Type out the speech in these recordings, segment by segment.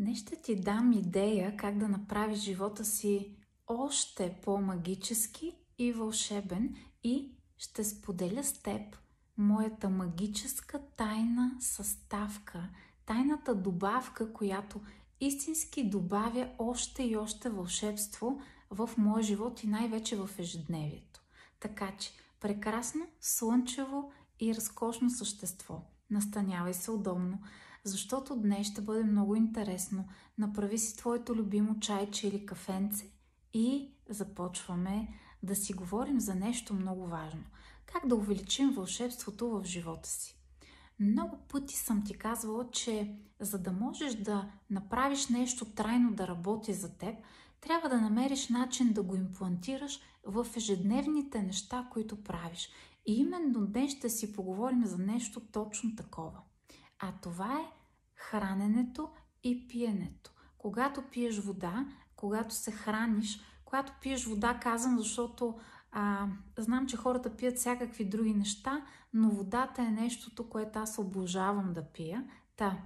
Днес ще ти дам идея как да направиш живота си още по-магически и вълшебен и ще споделя с теб моята магическа тайна съставка, тайната добавка, която истински добавя още и още вълшебство в моя живот и най-вече в ежедневието. Така че прекрасно, слънчево и разкошно същество. Настанявай се удобно, защото днес ще бъде много интересно. Направи си твоето любимо чайче или кафенце и започваме да си говорим за нещо много важно. Как да увеличим вълшебството в живота си? Много пъти съм ти казвала, че за да можеш да направиш нещо трайно да работи за теб, трябва да намериш начин да го имплантираш в ежедневните неща, които правиш. И именно днес ще си поговорим за нещо точно такова. А това е храненето и пиенето. Когато пиеш вода, когато се храниш, когато пиеш вода, казвам, защото знам, че хората пият всякакви други неща, но водата е нещото, което аз обожавам да пия. Та,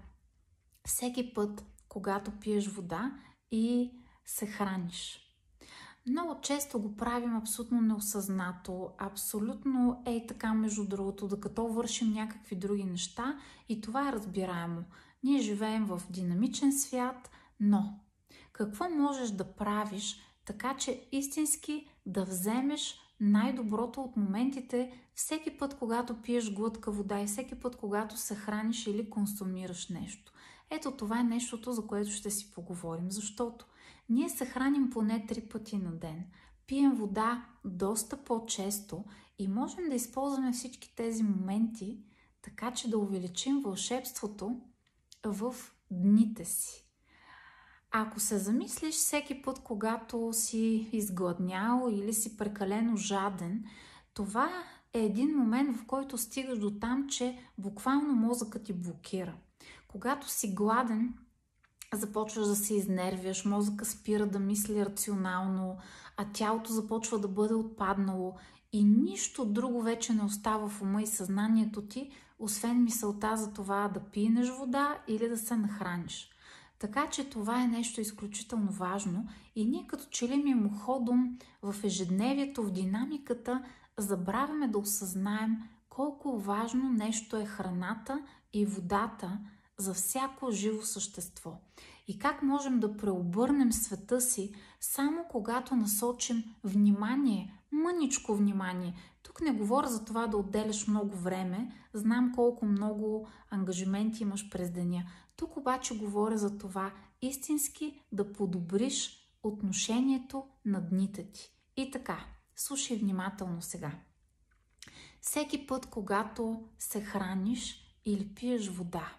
всеки път, когато пиеш вода и се храниш. Много често го правим абсолютно неосъзнато, абсолютно така между другото, докато вършим някакви други неща и това е разбираемо. Ние живеем в динамичен свят, но какво можеш да правиш така, че истински да вземеш най-доброто от моментите всеки път, когато пиеш глътка вода и всеки път, когато се храниш или консумираш нещо? Ето това е нещото, за което ще си поговорим, защото ние се храним поне 3 пъти на ден, пием вода доста по-често и можем да използваме всички тези моменти, така че да увеличим вълшебството в дните си. Ако се замислиш всеки път, когато си изгладнял или си прекалено жаден, това е един момент, в който стигаш до там, че буквално мозъкът ти блокира. Когато си гладен, започваш да се изнервяш, мозъка спира да мисли рационално, а тялото започва да бъде отпаднало и нищо друго вече не остава в ума и съзнанието ти, освен мисълта за това да пиеш вода или да се нахраниш. Така че това е нещо изключително важно и ние като че ли мимоходом в ежедневието, в динамиката, забравяме да осъзнаем колко важно нещо е храната и водата за всяко живо същество. И как можем да преобърнем света си само когато насочим внимание, мъничко внимание. Тук не говоря за това да отделяш много време, знам колко много ангажименти имаш през деня. Тук обаче говоря за това истински да подобриш отношението на дните ти. И така, слушай внимателно сега. Всеки път, когато се храниш или пиеш вода,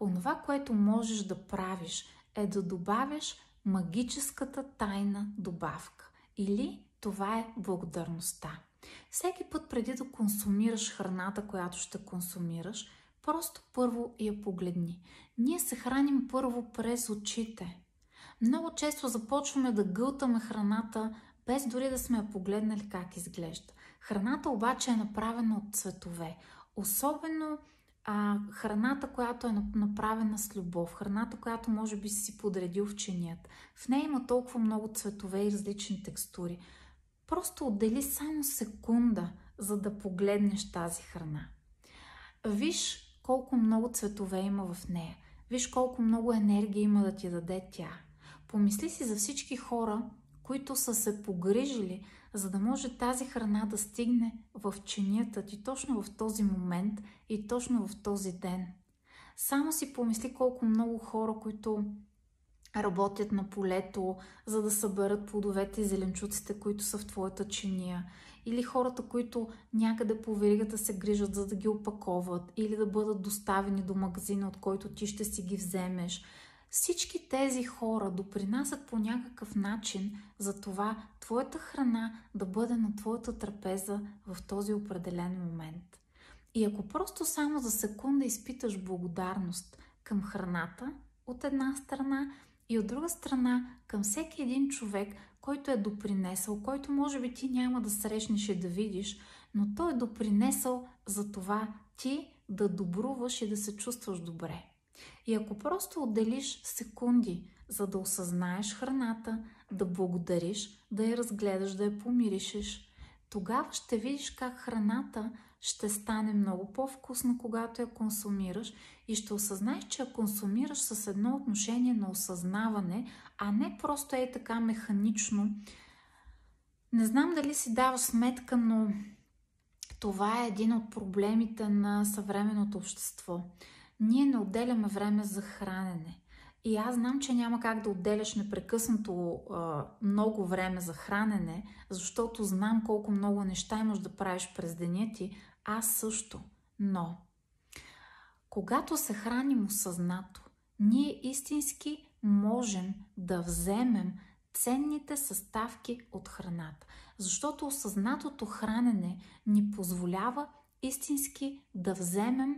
онова, което можеш да правиш, е да добавиш магическата тайна добавка. Или това е благодарността. Всеки път преди да консумираш храната, която ще консумираш, просто първо я погледни. Ние се храним първо през очите. Много често започваме да гълтаме храната, без дори да сме я погледнали как изглежда. Храната обаче е направена от цветове. Особено храната, която е направена с любов, храната, която може би си подредил в чинията. В нея има толкова много цветове и различни текстури. Просто отдели само секунда, за да погледнеш тази храна. Виж колко много цветове има в нея. Виж колко много енергия има да ти даде тя. Помисли си за всички хора, които са се погрижили, за да може тази храна да стигне в чинията ти точно в този момент и точно в този ден. Само си помисли колко много хора, които работят на полето, за да съберат плодовете и зеленчуците, които са в твоята чиния. Или хората, които някъде по веригата се грижат, за да ги опаковат или да бъдат доставени до магазина, от който ти ще си ги вземеш. Всички тези хора допринасят по някакъв начин за това твоята храна да бъде на твоята трапеза в този определен момент. И ако просто само за секунда изпиташ благодарност към храната, от една страна, и от друга страна към всеки един човек, който е допринесъл, който може би ти няма да срещнеш и да видиш, но той е допринесъл за това ти да добруваш и да се чувстваш добре. И ако просто отделиш секунди, за да осъзнаеш храната, да благодариш, да я разгледаш, да я помиришеш, тогава ще видиш как храната ще стане много по-вкусна, когато я консумираш, и ще осъзнаеш, че я консумираш с едно отношение на осъзнаване, а не просто е така механично. Не знам дали си даваш сметка, но това е един от проблемите на съвременното общество. Ние не отделяме време за хранене. И аз знам, че няма как да отделяш непрекъснато много време за хранене, защото знам колко много неща имаш да правиш през деня ти. Аз също. Но когато се храним осъзнато, ние истински можем да вземем ценните съставки от храната. Защото осъзнатото хранене ни позволява истински да вземем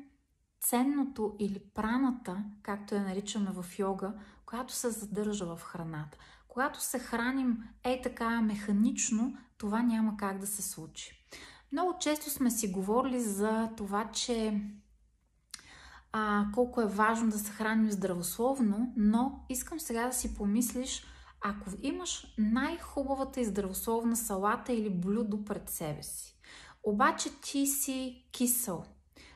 ценното или праната, както я наричаме в йога, която се задържа в храната. Когато се храним ей така механично, това няма как да се случи. Много често сме си говорили за това, че колко е важно да се храним здравословно, но искам сега да си помислиш, ако имаш най-хубавата и здравословна салата или блюдо пред себе си, обаче ти си кисел,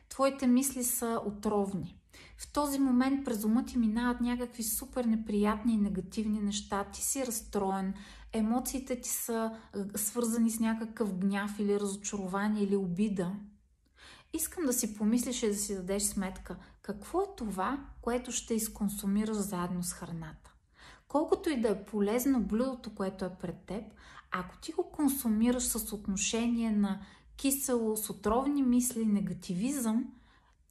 твоите мисли са отровни. В този момент през ума ти минават някакви супер неприятни и негативни неща, ти си разстроен, емоциите ти са свързани с някакъв гняв или разочарование или обида. Искам да си помислиш и да си дадеш сметка, какво е това, което ще изконсумираш заедно с храната. Колкото и да е полезно блюдото, което е пред теб, ако ти го консумираш с отношение на кисело, с отровни мисли, негативизъм,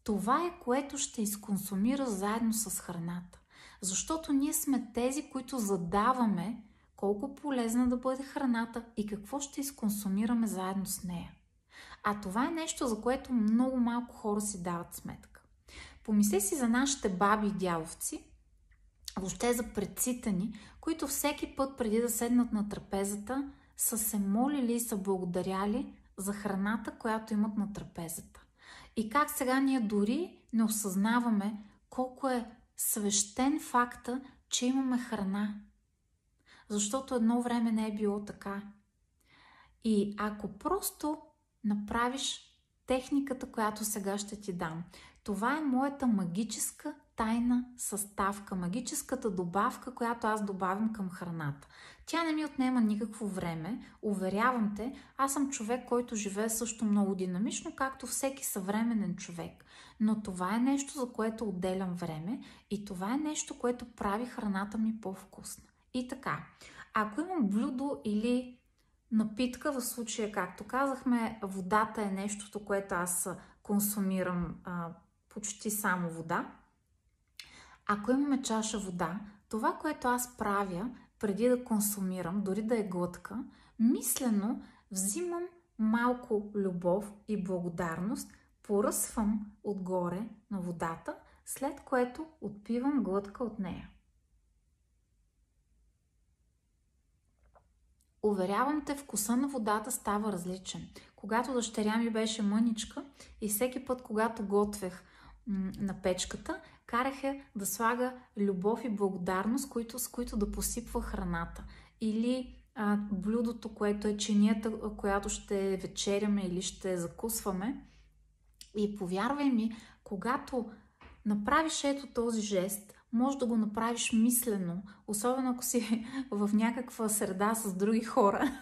това е, което ще изконсумира заедно с храната. Защото ние сме тези, които задаваме колко полезна да бъде храната и какво ще изконсумираме заедно с нея. А това е нещо, за което много малко хора си дават сметка. Помисли си за нашите баби и дядовци, въобще за предците ни, които всеки път преди да седнат на трапезата са се молили и са благодаряли за храната, която имат на трапезата. И как сега ние дори не осъзнаваме колко е свещен факта, че имаме храна. Защото едно време не е било така. И ако просто направиш техниката, която сега ще ти дам, това е моята магическа тайна съставка, магическата добавка, която аз добавям към храната. Тя не ми отнема никакво време, уверявам те, аз съм човек, който живее също много динамично, както всеки съвременен човек. Но това е нещо, за което отделям време, и това е нещо, което прави храната ми по-вкусна. И така, ако имам блюдо или напитка, в случая, както казахме, водата е нещото, което аз консумирам почти само вода. Ако имаме чаша вода, това, което аз правя преди да консумирам, дори да е глътка, мислено взимам малко любов и благодарност, поръсвам отгоре на водата, след което отпивам глътка от нея. Уверявам те, вкуса на водата става различен. Когато дъщеря ми беше мъничка и всеки път, когато готвех на печката, карах я да слага любов и благодарност, с които да посипва храната. Или блюдото, което е чинията, която ще вечеряме или ще закусваме. И повярвай ми, когато направиш ето този жест, може да го направиш мислено, особено ако си в някаква среда с други хора.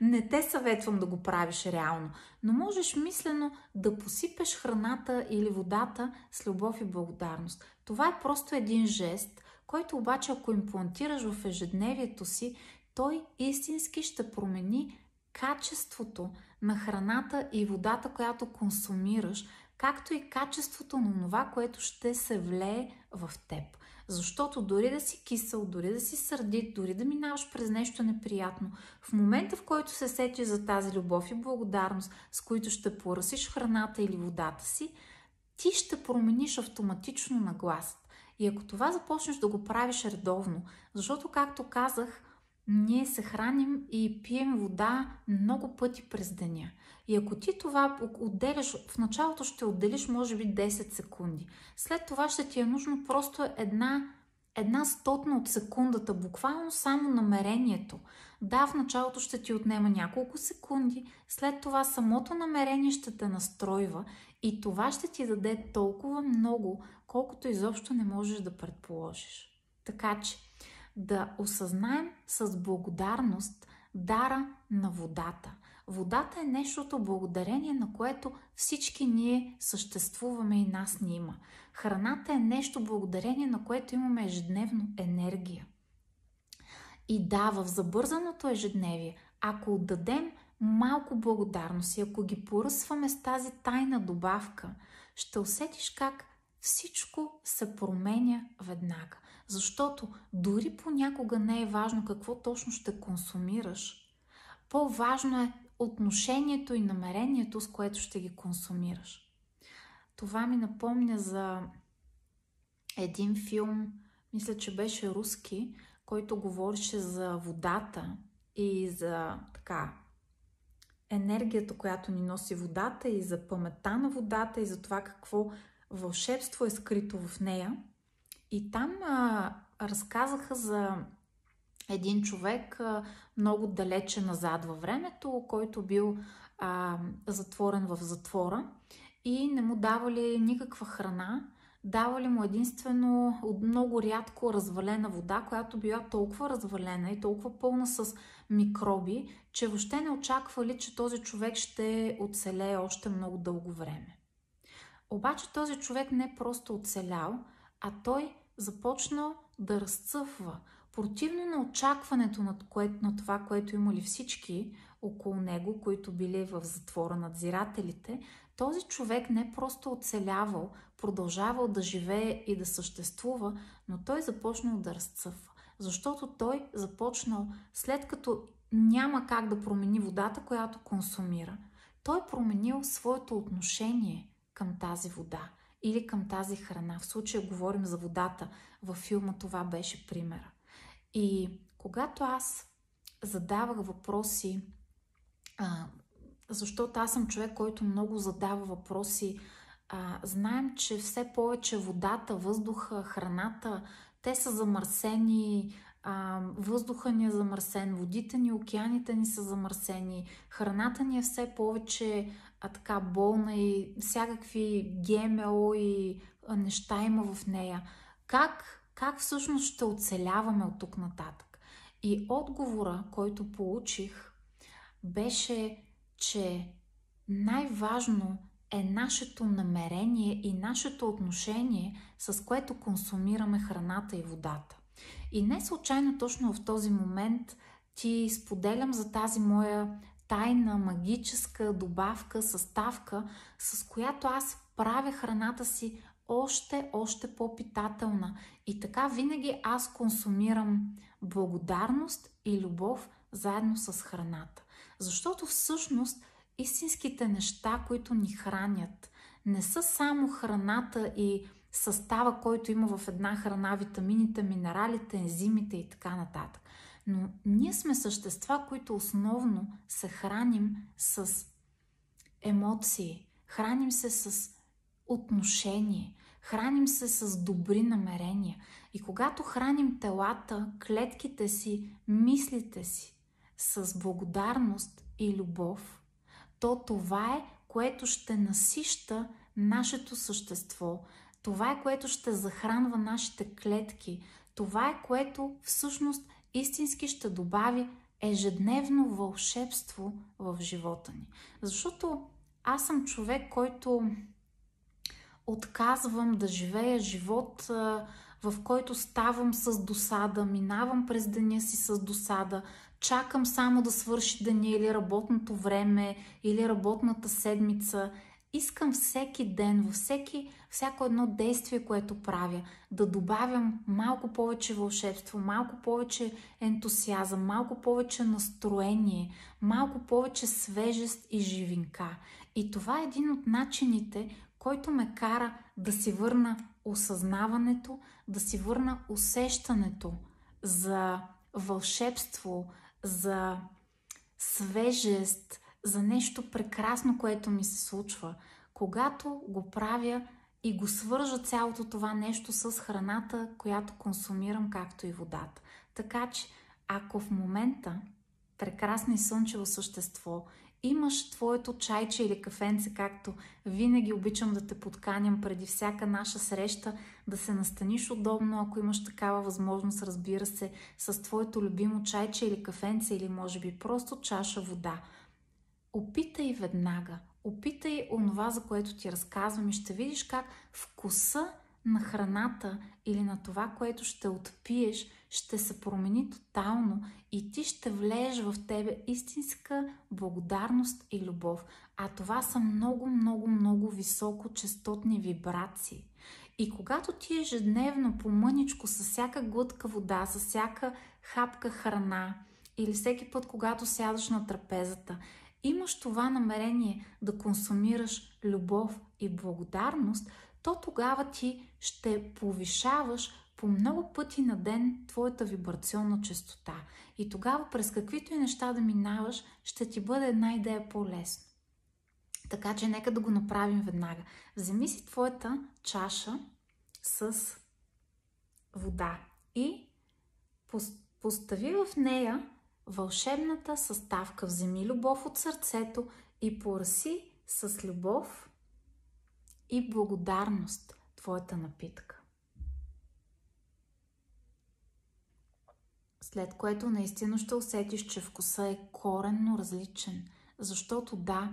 Не те съветвам да го правиш реално, но можеш мислено да посипеш храната или водата с любов и благодарност. Това е просто един жест, който обаче ако имплантираш в ежедневието си, той истински ще промени качеството на храната и водата, която консумираш, както и качеството на това, което ще се влее в теб. Защото дори да си кисел, дори да си сърдит, дори да минаваш през нещо неприятно, в момента, в който се сетиш за тази любов и благодарност, с които ще поръсиш храната или водата си, ти ще промениш автоматично нагласата. И ако това започнеш да го правиш редовно, защото, както казах, Ние се храним и пием вода много пъти през деня. И ако ти това отделяш, в началото ще отделиш може би 10 секунди. След това ще ти е нужно просто една стотна от секундата, буквално само намерението. Да, в началото ще ти отнема няколко секунди, след това самото намерение ще те настройва и това ще ти даде толкова много, колкото изобщо не можеш да предположиш. Така че да осъзнаем с благодарност дара на водата. Водата е нещото, благодарение на което всички ние съществуваме и нас ни има. Храната е нещо, благодарение на което имаме ежедневно енергия. И да, в забързаното ежедневие, ако отдадем малко благодарност и ако ги поръсваме с тази тайна добавка, ще усетиш как всичко се променя веднага. Защото дори понякога не е важно какво точно ще консумираш. По-важно е отношението и намерението, с което ще ги консумираш. Това ми напомня за един филм, мисля, че беше руски, който говореше за водата и за така енергията, която ни носи водата, и за паметта на водата, и за това какво вълшебство е скрито в нея. И там разказаха за един човек много далече назад във времето, който бил затворен в затвора и не му давали никаква храна. Давали му единствено много рядко развалена вода, която била толкова развалена и толкова пълна с микроби, че въобще не очаквали, че този човек ще оцелее още много дълго време. Обаче този човек не е просто оцелял, а той започнал да разцъфва. Противно на очакването на това, което имали всички около него, които били в затвора, надзирателите, този човек не просто оцелявал, продължавал да живее и да съществува, но той започнал да разцъфва. Защото той започнал, след като няма как да промени водата, която консумира, той променил своето отношение към тази вода или към тази храна. В случая говорим за водата. Във филма това беше примера. И когато аз задавах въпроси, защото аз съм човек, който много задава въпроси, знаем, че все повече водата, въздуха, храната, те са замърсени, въздуха ни е замърсен, водите ни, океаните ни са замърсени, храната ни е все повече така болна и всякакви ГМО и неща има в нея. Как всъщност ще оцеляваме от тук нататък? И отговора, който получих, беше, че най-важно е нашето намерение и нашето отношение, с което консумираме храната и водата. И не случайно точно в този момент ти споделям за тази моя тайна, магическа добавка, съставка, с която аз правя храната си още по-питателна. И така винаги аз консумирам благодарност и любов заедно с храната. Защото всъщност истинските неща, които ни хранят, не са само храната и състава, който има в една храна, витамините, минералите, ензимите и така нататък. Но ние сме същества, които основно се храним с емоции, храним се с отношение, храним се с добри намерения. И когато храним телата, клетките си, мислите си с благодарност и любов, то това е, което ще насища нашето същество. Това е, което ще захранва нашите клетки. Това е, което всъщност истински ще добави ежедневно вълшебство в живота ни. Защото аз съм човек, който отказвам да живея живот, в който ставам с досада, минавам през деня си с досада, чакам само да свърши деня или работното време, или работната седмица. Искам всеки ден, във всяко едно действие, което правя, да добавям малко повече вълшебство, малко повече ентусиазъм, малко повече настроение, малко повече свежест и живинка. И това е един от начините, който ме кара да си върна осъзнаването, да си върна усещането за вълшебство, за свежест, за нещо прекрасно, което ми се случва. Когато го правя и го свържа цялото това нещо с храната, която консумирам, както и водата. Така че, ако в момента, прекрасно и слънчево същество, имаш твоето чайче или кафенце, както винаги обичам да те подканям преди всяка наша среща, да се настаниш удобно, ако имаш такава възможност, разбира се, с твоето любимо чайче или кафенце, или може би просто чаша вода. Опитай веднага, опитай онова, за което ти разказвам, и ще видиш как вкуса на храната или на това, което ще отпиеш, ще се промени тотално и ти ще влееш в тебе истинска благодарност и любов. А това са много, много, много високочестотни вибрации. И когато ти ежедневно по мъничко, с всяка глътка вода, с всяка хапка храна или всеки път, когато сядаш на трапезата, имаш това намерение да консумираш любов и благодарност, то тогава ти ще повишаваш по много пъти на ден твоята вибрационна честота. И тогава през каквито и неща да минаваш, ще ти бъде една идея по-лесно. Така че нека да го направим веднага. Вземи си твоята чаша с вода и постави в нея вълшебната съставка. Вземи любов от сърцето и пораси с любов и благодарност твоята напитка. След което наистина ще усетиш, че вкуса е коренно различен. Защото да,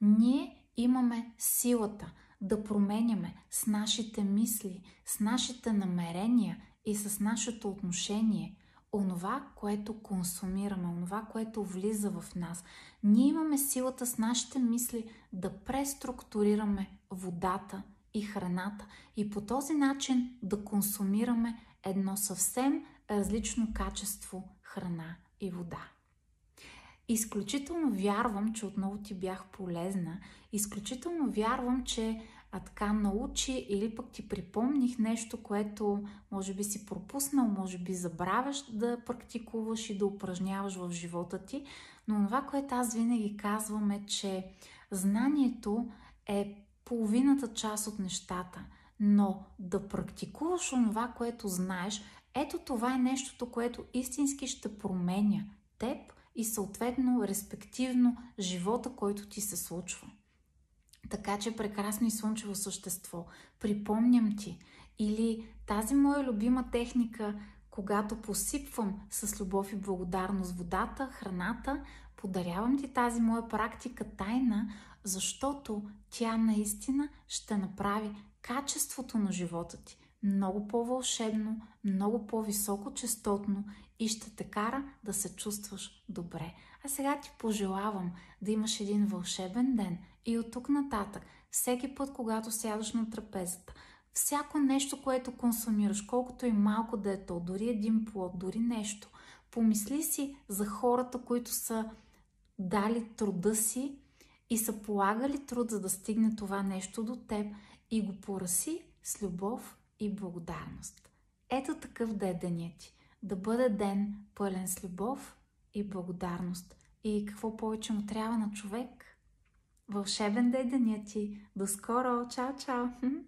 ние имаме силата да променяме с нашите мисли, с нашите намерения и с нашето отношение онова, което консумираме, онова, което влиза в нас. Ние имаме силата с нашите мисли да преструктурираме водата и храната и по този начин да консумираме едно съвсем различно качество храна и вода. Изключително вярвам, че отново ти бях полезна. Изключително вярвам, че така научи или пък ти припомних нещо, което може би си пропуснал, може би забравяш да практикуваш и да упражняваш в живота ти. Но това, което аз винаги казвам, е, че знанието е половината част от нещата. Но да практикуваш онова, което знаеш, ето това е нещото, което истински ще променя теб и съответно, респективно, живота, който ти се случва. Така че, прекрасно и слънчево същество, припомням ти, или тази моя любима техника, когато посипвам с любов и благодарност водата, храната, подарявам ти тази моя практика тайна, защото тя наистина ще направи качеството на живота ти много по-вълшебно, много по-високочестотно и ще те кара да се чувстваш добре. А сега ти пожелавам да имаш един вълшебен ден и от тук нататък, всеки път, когато сядаш на трапезата, всяко нещо, което консумираш, колкото и малко да е то, дори един плод, дори нещо, помисли си за хората, които са дали труда си и са полагали труд, за да стигне това нещо до теб и го пораси с любов и благодарност. Ето такъв да е денят ти. Да бъде ден пълен с любов и благодарност. И какво повече му трябва на човек? Вълшебен да е денят ти. До скоро! Чао, чао!